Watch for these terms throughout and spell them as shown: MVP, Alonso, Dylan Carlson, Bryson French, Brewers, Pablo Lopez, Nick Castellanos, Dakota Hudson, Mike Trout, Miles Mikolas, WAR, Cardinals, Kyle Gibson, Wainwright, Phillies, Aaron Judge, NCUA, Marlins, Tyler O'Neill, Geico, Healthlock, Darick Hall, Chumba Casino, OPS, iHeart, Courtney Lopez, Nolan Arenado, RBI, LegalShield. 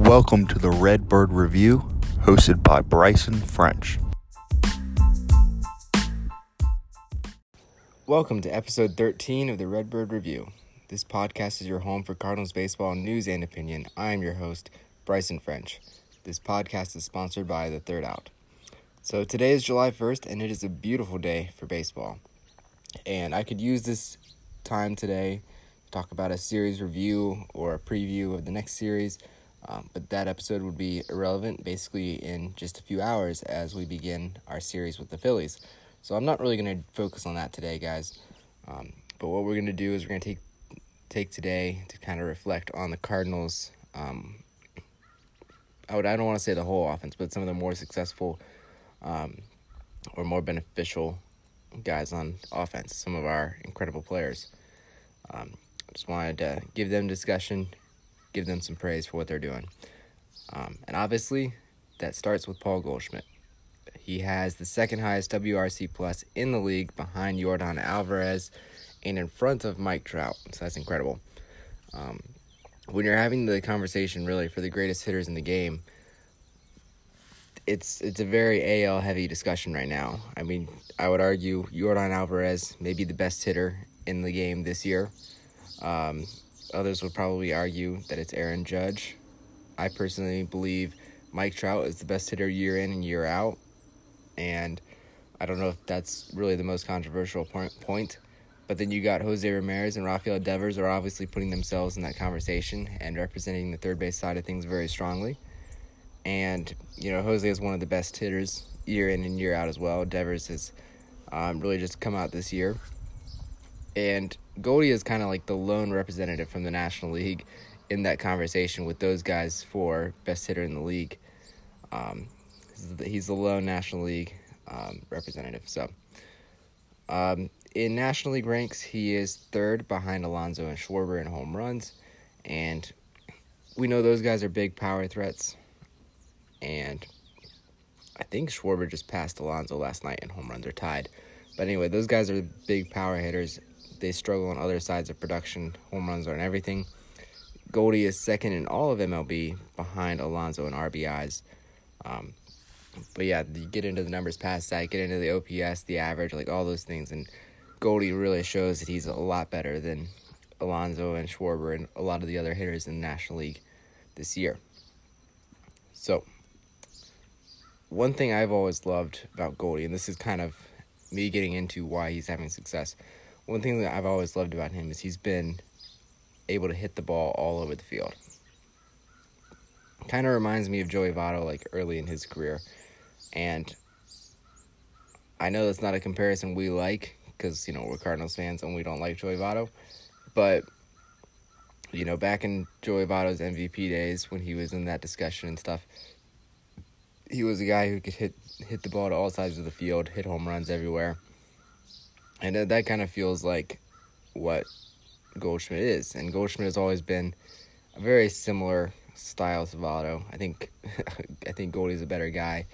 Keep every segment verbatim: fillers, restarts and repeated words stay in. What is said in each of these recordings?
Welcome to the Redbird Review, hosted by Bryson French. Welcome to episode thirteen of the Redbird Review. This podcast is your home for Cardinals baseball news and opinion. I am your host, Bryson French. This podcast is sponsored by The Third Out. So today is July first, and it is a beautiful day for baseball. And I could use this time today to talk about a series review or a preview of the next series. Um, but that episode would be irrelevant basically in just a few hours as we begin our series with the Phillies. So I'm not really going to focus on that today, guys. Um, but what we're going to do is we're going to take take today to kind of reflect on the Cardinals. Um, I, would, I don't want to say the whole offense, but some of the more successful um, or more beneficial guys on offense, some of our incredible players. Um, just wanted to give them discussion, give them some praise for what they're doing. Um, and obviously, that starts with Paul Goldschmidt. He has the second highest W R C plus in the league behind Yordan Alvarez and in front of Mike Trout. So that's incredible. Um, when you're having the conversation, really, for the greatest hitters in the game, it's it's a very A L-heavy discussion right now. I mean, I would argue Yordan Alvarez may be the best hitter in the game this year. Um... Others would probably argue that it's Aaron Judge. I personally believe Mike Trout is the best hitter year in and year out. And I don't know if that's really the most controversial point. But then you got Jose Ramirez and Rafael Devers are obviously putting themselves in that conversation and representing the third base side of things very strongly. And, you know, Jose is one of the best hitters year in and year out as well. Devers has um, really just come out this year. And Goldie is kind of like the lone representative from the National League in that conversation with those guys for best hitter in the league. Um, he's the lone National League um, representative. So um, in National League ranks, he is third behind Alonso and Schwarber in home runs. And we know those guys are big power threats. And I think Schwarber just passed Alonso last night in home runs, or tied. But anyway, those guys are big power hitters. They struggle on other sides of production. Home runs aren't everything. Goldie is second in all of M L B behind Alonso in R B Is. Um, but yeah, you get into the numbers past that, get into the O P S, the average, like all those things. And Goldie really shows that he's a lot better than Alonso and Schwarber and a lot of the other hitters in the National League this year. So one thing I've always loved about Goldie, and this is kind of me getting into why he's having success, one thing that I've always loved about him is he's been able to hit the ball all over the field. Kind of reminds me of Joey Votto, like, early in his career. And I know that's not a comparison we like because, you know, we're Cardinals fans and we don't like Joey Votto. But, you know, back in Joey Votto's M V P days when he was in that discussion and stuff, he was a guy who could hit, hit the ball to all sides of the field, hit home runs everywhere. And that kind of feels like what Goldschmidt is. And Goldschmidt has always been a very similar style to Votto. I think I think Goldie's a better guy.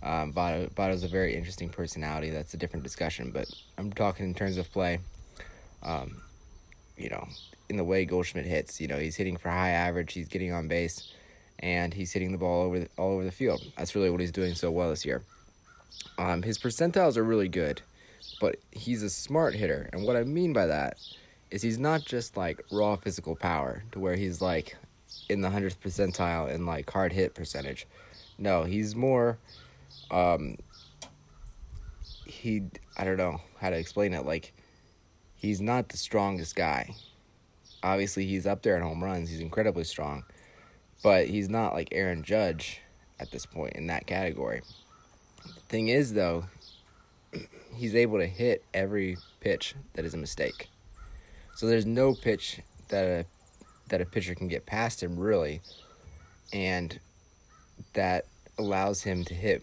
Um, Votto, Votto's a very interesting personality. That's a different discussion. But I'm talking in terms of play, um, you know, in the way Goldschmidt hits. You know, he's hitting for high average. He's getting on base. And he's hitting the ball over the, all over the field. That's really what he's doing so well this year. Um, his percentiles are really good. But he's a smart hitter, and what I mean by that is he's not just, like, raw physical power to where he's, like, in the hundredth percentile in, like, hard hit percentage. No, he's more, um, he, I don't know how to explain it, like, he's not the strongest guy. Obviously, he's up there in home runs, he's incredibly strong, but he's not like Aaron Judge at this point in that category. The thing is, though, he's able to hit every pitch that is a mistake. So there's no pitch that a, that a pitcher can get past him, really, and that allows him to hit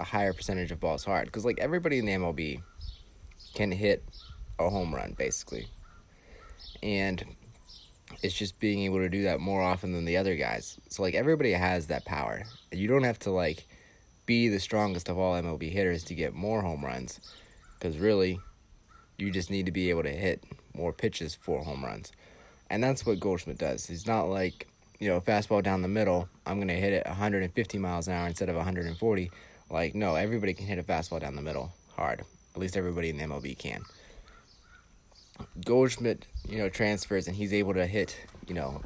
a higher percentage of balls hard. Because, like, everybody in the M L B can hit a home run, basically. And it's just being able to do that more often than the other guys. So, like, everybody has that power. You don't have to, like, be the strongest of all M L B hitters to get more home runs, because really you just need to be able to hit more pitches for home runs. And that's what Goldschmidt does. He's not like you know, fastball down the middle, I'm going to hit it one hundred fifty miles an hour instead of one hundred forty. Like, no, everybody can hit a fastball down the middle hard. At least everybody in the M L B can. Goldschmidt, you know, transfers, and he's able to hit, you know,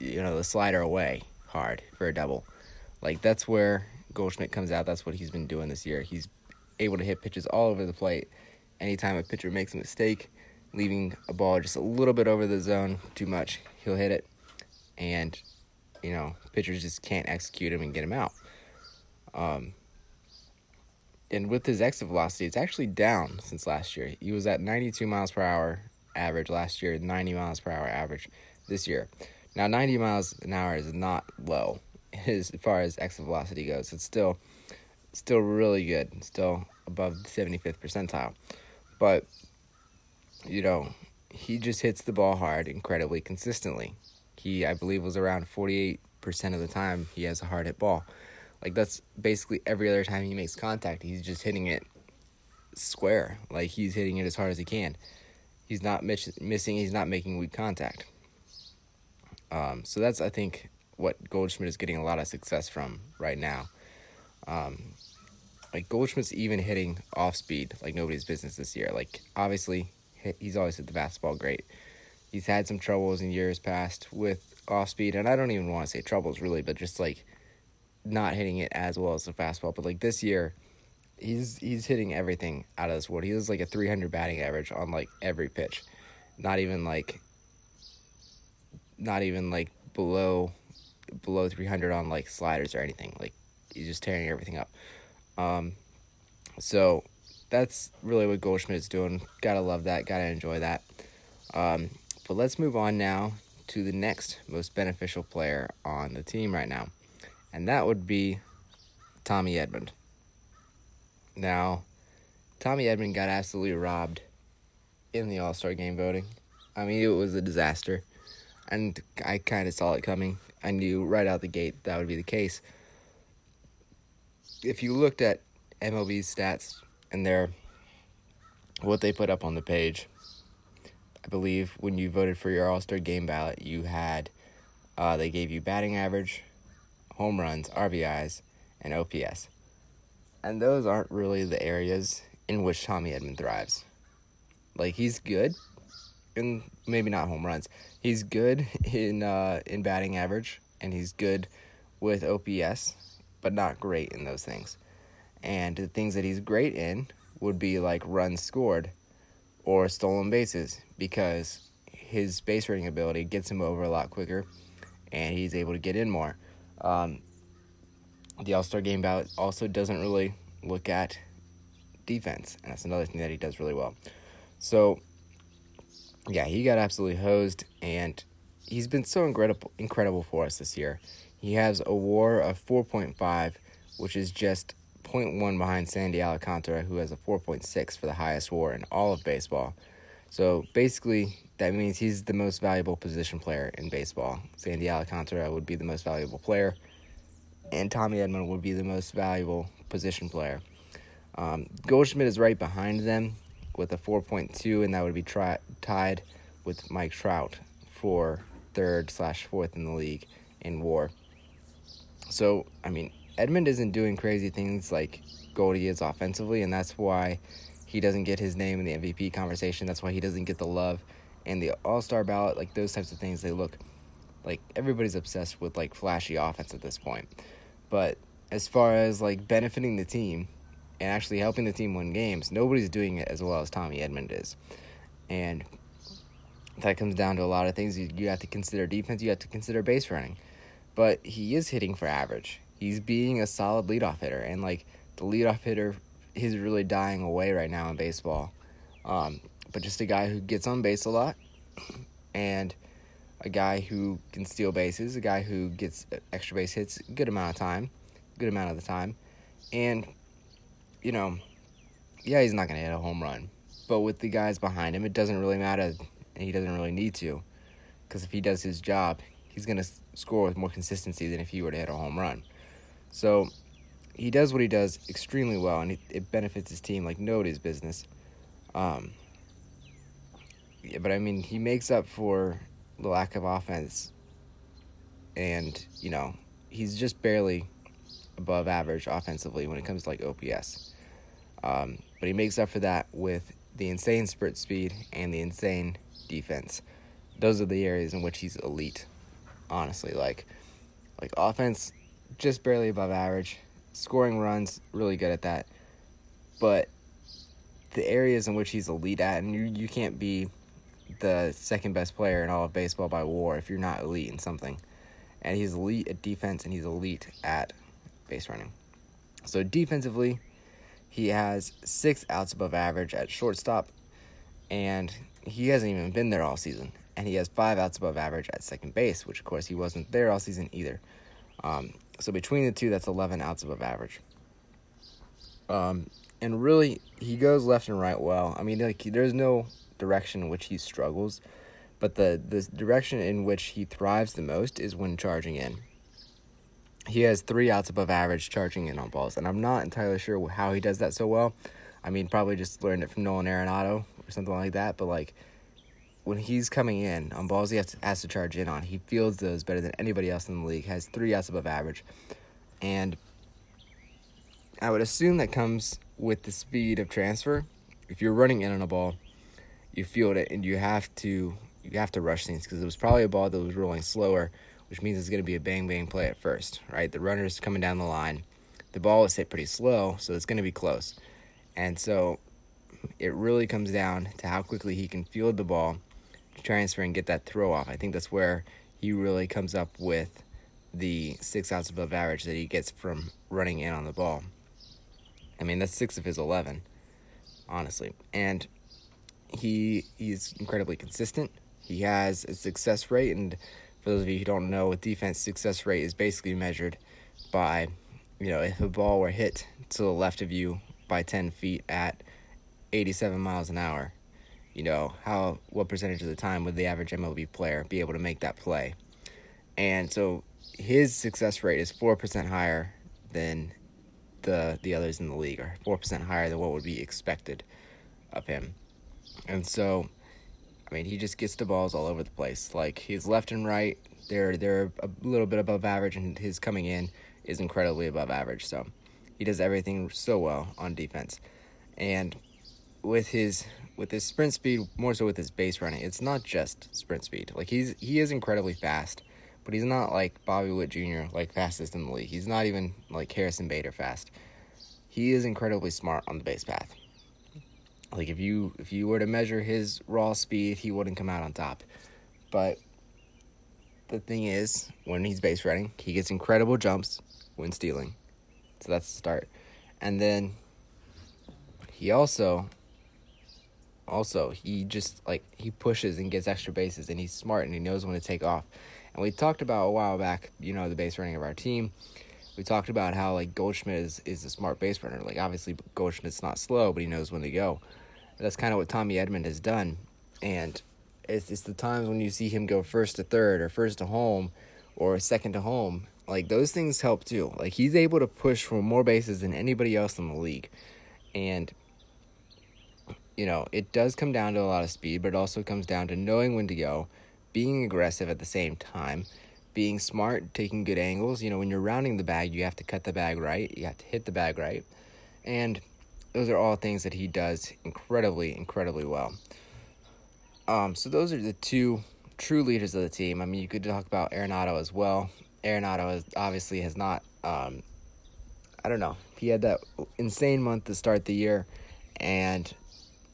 you know, the slider away hard for a double. Like, that's where Goldschmidt comes out. That's what he's been doing this year. He's able to hit pitches all over the plate. Anytime a pitcher makes a mistake, leaving a ball just a little bit over the zone too much, he'll hit it. And, you know, pitchers just can't execute him and get him out. Um, and with his exit velocity, it's actually down since last year. He was at ninety-two miles per hour average last year, ninety miles per hour average this year. Now, ninety miles an hour is not low as far as exit velocity goes. It's still still really good. It's still above the seventy-fifth percentile. But, you know, he just hits the ball hard incredibly consistently. He, I believe, was around forty-eight percent of the time he has a hard hit ball. Like, that's basically every other time he makes contact, he's just hitting it square. Like, he's hitting it as hard as he can. He's not miss- missing. He's not making weak contact. Um, so that's, I think, what Goldschmidt is getting a lot of success from right now. Um, like, Goldschmidt's even hitting off-speed like nobody's business this year. Like, obviously, he's always hit the fastball great. He's had some troubles in years past with off-speed, and I don't even want to say troubles, really, but just, like, not hitting it as well as the fastball. But, like, this year, he's he's hitting everything out of this world. He has, like, a three hundred batting average on, like, every pitch. Not even, like, not even, like, below below three hundred on, like, sliders or anything. Like, he's just tearing everything up. Um, so that's really what Goldschmidt is doing. Gotta love that. Gotta enjoy that. Um... But let's move on now to the next most beneficial player on the team right now, and that would be Tommy Edman. Now, Tommy Edman got absolutely robbed in the All-Star Game voting. I mean, it was a disaster, and I kind of saw it coming. I knew right out the gate that would be the case. If you looked at M L B's stats and their what they put up on the page, I believe when you voted for your All-Star Game ballot, you had, uh, they gave you batting average, home runs, R B Is, and O P S. And those aren't really the areas in which Tommy Edman thrives. Like, he's good in, maybe not home runs. He's good in, uh, in batting average, and he's good with O P S, but not great in those things. And the things that he's great in would be, like, runs scored or stolen bases, because his base running ability gets him over a lot quicker, and he's able to get in more. Um, the All-Star Game ballot also doesn't really look at defense, and that's another thing that he does really well. So, yeah, he got absolutely hosed, and he's been so incredible, incredible for us this year. He has a W A R of four point five, which is just zero point one behind Sandy Alcantara, who has a four point six for the highest W A R in all of baseball. So basically, that means he's the most valuable position player in baseball. Sandy Alcantara would be the most valuable player, and Tommy Edman would be the most valuable position player. Um, Goldschmidt is right behind them with a four point two, and that would be tri- tied with Mike Trout for third slash fourth in the league in W A R. So, I mean, Edmund isn't doing crazy things like Goldie is offensively, and that's why he doesn't get his name in the M V P conversation. That's why he doesn't get the love and the All-Star ballot. Like, those types of things, they look like everybody's obsessed with, like, flashy offense at this point. But as far as, like, benefiting the team and actually helping the team win games, nobody's doing it as well as Tommy Edmund is. And that comes down to a lot of things. You, you have to consider defense. You have to consider base running. But he is hitting for average. He's being a solid leadoff hitter, and, like, the leadoff hitter is really dying away right now in baseball. Um, but just a guy who gets on base a lot, and a guy who can steal bases, a guy who gets extra base hits a good amount of time, good amount of the time. And, you know, yeah, he's not going to hit a home run, but with the guys behind him, it doesn't really matter, and he doesn't really need to, because if he does his job, he's going to score with more consistency than if he were to hit a home run. So he does what he does extremely well, and it, it benefits his team like nobody's business. Um, yeah, but, I mean, he makes up for the lack of offense and, you know, he's just barely above average offensively when it comes to, like, O P S. Um, but he makes up for that with the insane sprint speed and the insane defense. Those are the areas in which he's elite, honestly. Like, like offense, just barely above average. Scoring runs, really good at that. But the areas in which he's elite at, and you, you can't be the second best player in all of baseball by war if you're not elite in something. And he's elite at defense, and he's elite at base running. So defensively, he has six outs above average at shortstop, and he hasn't even been there all season. And he has five outs above average at second base, which, of course, he wasn't there all season either. Um, so between the two, that's eleven outs above average. Um, and really, he goes left and right well. I mean, like, there's no direction in which he struggles, but the, the direction in which he thrives the most is when charging in. He has three outs above average charging in on balls, and I'm not entirely sure how he does that so well. I mean, probably just learned it from Nolan Arenado or something like that, but, like, when he's coming in on balls he has to, has to charge in on, he fields those better than anybody else in the league, has three outs above average. And I would assume that comes with the speed of transfer. If you're running in on a ball, you field it, and you have to you have to rush things, because it was probably a ball that was rolling slower, which means it's going to be a bang-bang play at first, right? The runner's coming down the line. The ball was hit pretty slow, so it's going to be close. And so it really comes down to how quickly he can field the ball to transfer and get that throw off. I think that's where he really comes up with the six outs above average that he gets from running in on the ball. I mean, that's six of his eleven, honestly. And he he's incredibly consistent. He has a success rate, and for those of you who don't know, with defense, success rate is basically measured by, you know, if a ball were hit to the left of you by ten feet at eighty-seven miles an hour, you know, how what percentage of the time would the average M L B player be able to make that play? And so his success rate is four percent higher than the the others in the league, or four percent higher than what would be expected of him. And so, I mean, he just gets the balls all over the place. Like, his left and right, they're they're a little bit above average, and his coming in is incredibly above average. So he does everything so well on defense. And with his with his sprint speed, more so with his base running, it's not just sprint speed. Like, he's he is incredibly fast, but he's not like Bobby Witt Junior, like, fastest in the league. He's not even like Harrison Bader fast. He is incredibly smart on the base path. Like, if you if you were to measure his raw speed, he wouldn't come out on top. But the thing is, when he's base running, he gets incredible jumps when stealing. So that's the start. And then he also, also, he just, like, he pushes and gets extra bases, and he's smart, and he knows when to take off. And we talked about a while back, you know, the base running of our team. We talked about how, like, Goldschmidt is, is a smart base runner. Like, obviously, Goldschmidt's not slow, but he knows when to go. That's kind of what Tommy Edman has done, and it's, it's the times when you see him go first to third or first to home or second to home. Like, those things help, too. Like, he's able to push for more bases than anybody else in the league, and, you know, it does come down to a lot of speed, but it also comes down to knowing when to go, being aggressive at the same time, being smart, taking good angles. You know, when you're rounding the bag, you have to cut the bag right, you have to hit the bag right, and those are all things that he does incredibly, incredibly well. Um, so those are the two true leaders of the team. I mean, you could talk about Arenado as well. Arenado is, obviously has not, um, I don't know, he had that insane month to start the year, and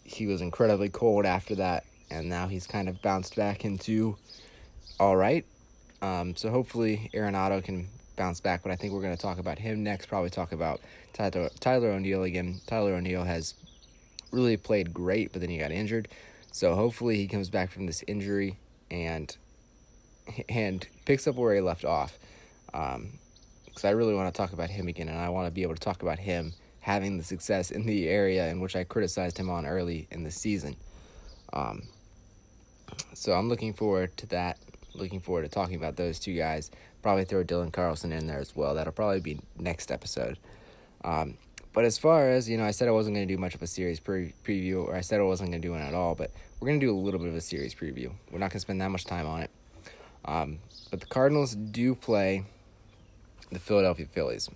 he was incredibly cold after that, and now he's kind of bounced back into all right. Um, so hopefully Arenado can bounce back, but I think we're going to talk about him next, probably talk about Tyler, Tyler O'Neill again. Tyler O'Neill has really played great, but then he got injured. So hopefully he comes back from this injury and and picks up where he left off. Um, because I really want to talk about him again, and I want to be able to talk about him having the success in the area in which I criticized him on early in the season. Um, so I'm looking forward to that. Looking forward to talking about those two guys. Probably throw Dylan Carlson in there as well. That'll probably be next episode. Um, but as far as, you know, I said I wasn't going to do much of a series pre- preview, or I said I wasn't going to do one at all, but we're going to do a little bit of a series preview. We're not going to spend that much time on it. Um, but the Cardinals do play the Philadelphia Phillies.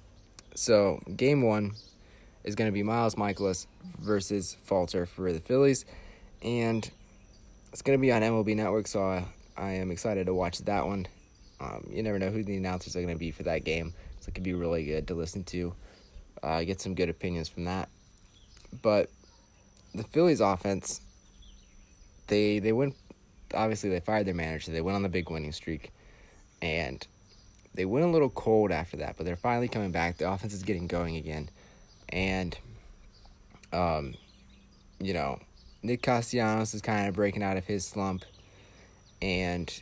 So game one is going to be Miles Mikolas versus Falter for the Phillies. And it's going to be on M L B Network, so I, I am excited to watch that one. Um, you never know who the announcers are going to be for that game, so it could be really good to listen to. Uh, get some good opinions from that. But the Phillies offense, they they went, obviously they fired their manager. They went on the big winning streak, and they went a little cold after that, but they're finally coming back. The offense is getting going again. And, um, you know, Nick Castellanos is kind of breaking out of his slump. And,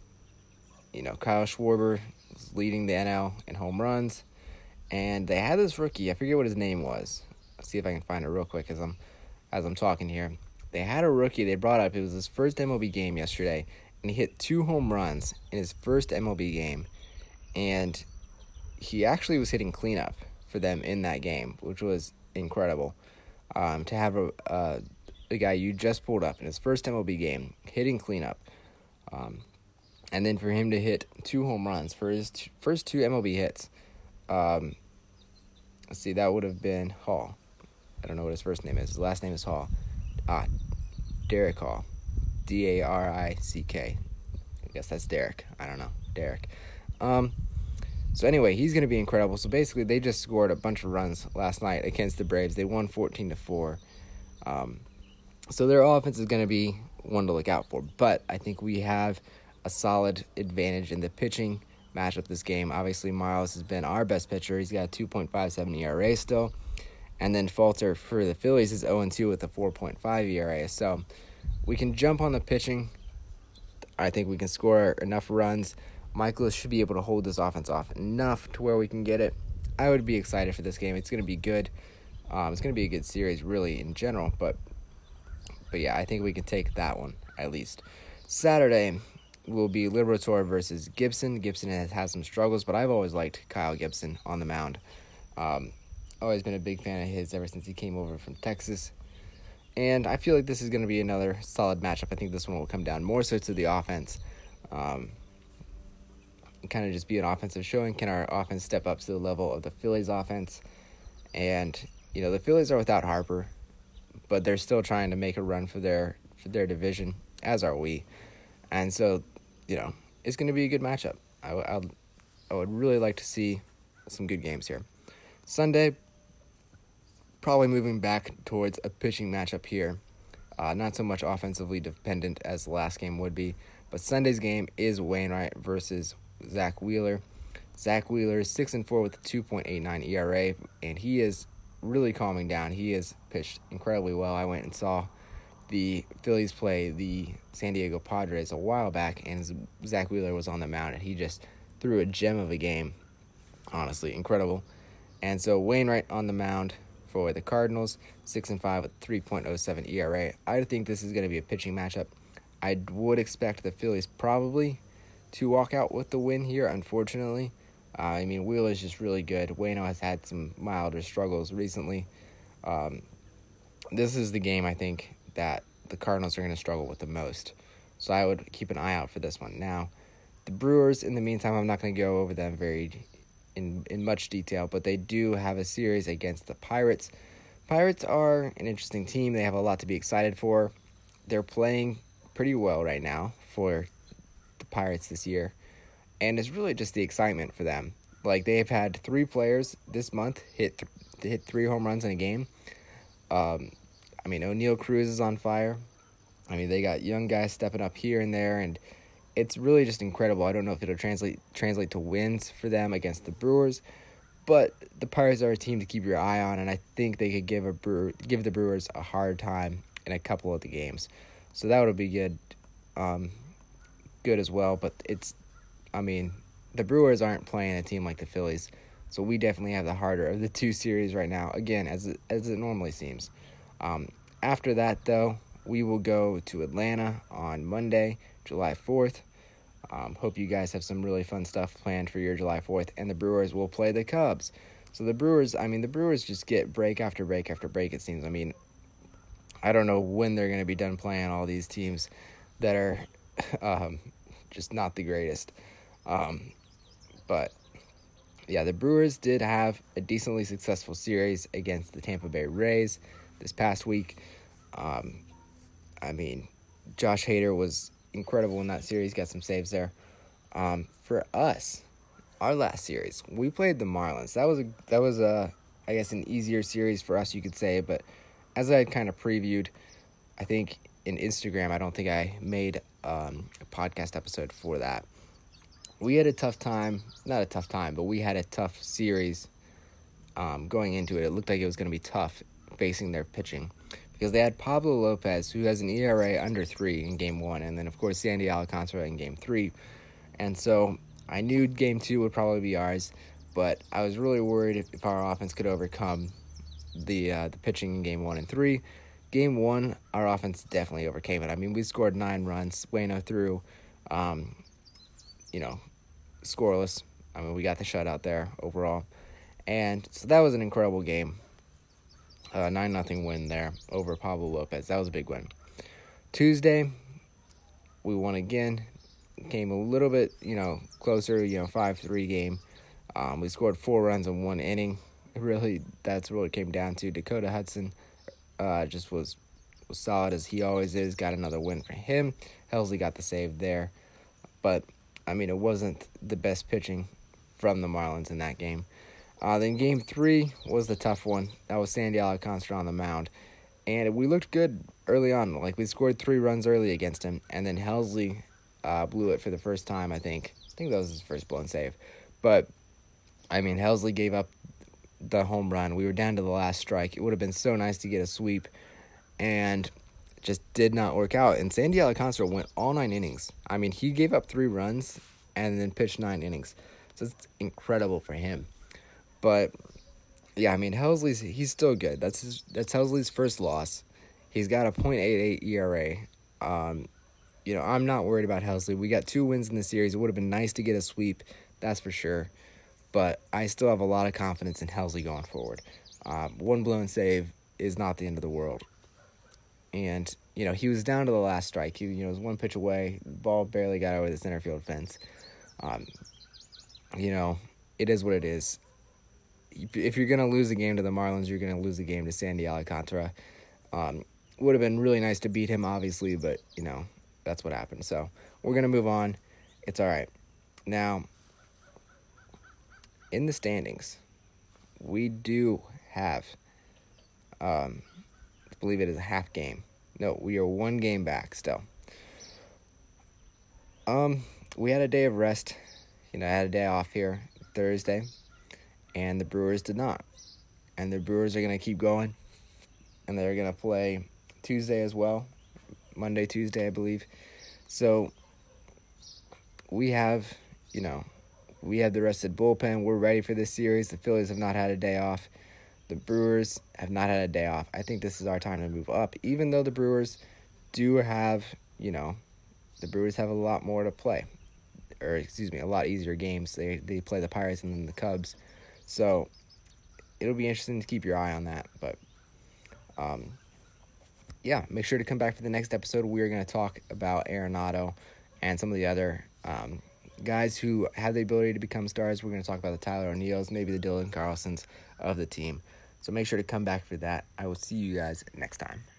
you know, Kyle Schwarber is leading the N L in home runs. And they had this rookie. I forget what his name was. Let's see if I can find it real quick as I'm, as I'm talking here. They had a rookie they brought up. It was his first M L B game yesterday. And he hit two home runs in his first M L B game. And he actually was hitting cleanup for them in that game, which was incredible. Um, to have a, uh, a guy you just pulled up in his first M L B game hitting cleanup, um, and then for him to hit two home runs for his t- first two M L B hits, um, let's see, that would have been Hall. I don't know what his first name is. His last name is Hall. Ah, Darick Hall. D A R I C K. I guess that's Darick. I don't know. Darick. Um, so anyway, he's going to be incredible. So basically, they just scored a bunch of runs last night against the Braves. They won fourteen to four. Um, so their offense is going to be one to look out for. But I think we have a solid advantage in the pitching matchup this game. Obviously, Miles has been our best pitcher. He's got a two point five seven E R A still. And then Falter for the Phillies is oh and two with a four point five E R A. So we can jump on the pitching. I think we can score enough runs. Mikolas should be able to hold this offense off enough to where we can get it. I would be excited for this game. It's going to be good. Um, it's going to be a good series, really, in general. But, but yeah, I think we can take that one, at least. Saturday will be Liberatore versus Gibson. Gibson has had some struggles, but I've always liked Kyle Gibson on the mound. Um, always been a big fan of his ever since he came over from Texas. And I feel like this is going to be another solid matchup. I think this one will come down more so to the offense. Um... kind of just be an offensive showing. Can our offense step up to the level of the Phillies offense? And, you know, the Phillies are without Harper, but they're still trying to make a run for their for their division, as are we. And so, you know, it's going to be a good matchup. I, I, I would really like to see some good games here. Sunday, probably moving back towards a pitching matchup here. Uh, not so much offensively dependent as the last game would be, but Sunday's game is Wainwright versus Zach Wheeler. Zach Wheeler is six and four with a two point eight nine E R A, and he is really calming down. He has pitched incredibly well. I went and saw the Phillies play the San Diego Padres a while back, and Zach Wheeler was on the mound, and he just threw a gem of a game. Honestly, incredible. And so Wainwright on the mound for the Cardinals, six and five with three point oh seven E R A. I think this is going to be a pitching matchup. I would expect the Phillies probably to walk out with the win here, unfortunately. Uh, I mean, Wheeler's just really good. Waino has had some milder struggles recently. Um, this is the game, I think, that the Cardinals are going to struggle with the most. So I would keep an eye out for this one. Now, the Brewers, in the meantime, I'm not going to go over them very in, in much detail, but they do have a series against the Pirates. Pirates are an interesting team. They have a lot to be excited for. They're playing pretty well right now for Pirates this year, and it's really just the excitement for them. Like, they've had three players this month hit th- hit three home runs in a game. um I mean, O'Neill Cruz is on fire. I mean, they got young guys stepping up here and there, and it's really just incredible. I don't know if it'll translate translate to wins for them against the Brewers, but the Pirates are a team to keep your eye on, and I think they could give a brewer give the Brewers a hard time in a couple of the games, so that would be good. um Good as well, but it's, I mean, the Brewers aren't playing a team like the Phillies, so we definitely have the harder of the two series right now, again, as it, as it normally seems. Um, after that, though, we will go to Atlanta on Monday, July fourth. Um, hope you guys have some really fun stuff planned for your July fourth, and the Brewers will play the Cubs. So the Brewers, I mean, the Brewers just get break after break after break, it seems. I mean, I don't know when they're going to be done playing all these teams that are Um, just not the greatest. Um, but, yeah, the Brewers did have a decently successful series against the Tampa Bay Rays this past week. Um, I mean, Josh Hader was incredible in that series, got some saves there. Um, for us, our last series, we played the Marlins. That was a, that was a, I guess, an easier series for us, you could say. But as I had kind of previewed, I think in Instagram, I don't think I made um, a podcast episode for that. We had a tough time, not a tough time, but we had a tough series um, going into it. It looked like it was going to be tough facing their pitching because they had Pablo Lopez, who has an E R A under three in game one, and then, of course, Sandy Alcantara in game three. And so I knew game two would probably be ours, but I was really worried if, if our offense could overcome the uh, the pitching in game one and three. Game one, our offense definitely overcame it. I mean, we scored nine runs. Waino threw, um, you know, scoreless. I mean, we got the shutout there overall. And so that was an incredible game. Uh, nine nothing win there over Pablo Lopez. That was a big win. Tuesday, we won again. Came a little bit, you know, closer, you know, five three game. Um, we scored four runs in one inning. Really, that's what it came down to. Dakota Hudson uh, just was, was solid as he always is. Got another win for him. Helsley got the save there. But, I mean, it wasn't the best pitching from the Marlins in that game. Uh, then game three was the tough one. That was Sandy Alcantara on the mound. And we looked good early on. Like, we scored three runs early against him. And then Helsley Uh, blew it for the first time, I think. I think that was his first blown save. But, I mean, Helsley gave up the home run. We were down to the last strike. It would have been so nice to get a sweep. And just did not work out. And Sandy Alcantara went all nine innings. I mean, he gave up three runs and then pitched nine innings. So it's incredible for him. But, yeah, I mean, Helsley's, he's still good. That's his, that's Helsley's first loss. He's got a point eight eight E R A. Um... You know, I'm not worried about Helsley. We got two wins in the series. It would have been nice to get a sweep, that's for sure. But I still have a lot of confidence in Helsley going forward. Um, one blown save is not the end of the world. And, you know, he was down to the last strike. He, you know, was one pitch away. The ball barely got over the center field fence. Um, you know, it is what it is. If you're going to lose a game to the Marlins, you're going to lose a game to Sandy Alcantara. Um, would have been really nice to beat him, obviously, but, you know, that's what happened. So we're going to move on. It's all right. Now, in the standings, we do have, um, I believe it is a half game. No, we are one game back still. Um, we had a day of rest. You know, I had a day off here Thursday, and the Brewers did not. And the Brewers are going to keep going, and they're going to play Tuesday as well. Monday, Tuesday, I believe. So we have, you know, we have the rested bullpen. We're ready for this series. The Phillies have not had a day off. The Brewers have not had a day off. I think this is our time to move up, even though the Brewers do have, you know, the Brewers have a lot more to play. Or, excuse me, a lot easier games. They they play the Pirates and then the Cubs. So it'll be interesting to keep your eye on that. But, um... yeah, make sure to come back for the next episode. We are going to talk about Arenado and some of the other um, guys who have the ability to become stars. We're going to talk about the Tyler O'Neills, maybe the Dylan Carlsons of the team. So make sure to come back for that. I will see you guys next time.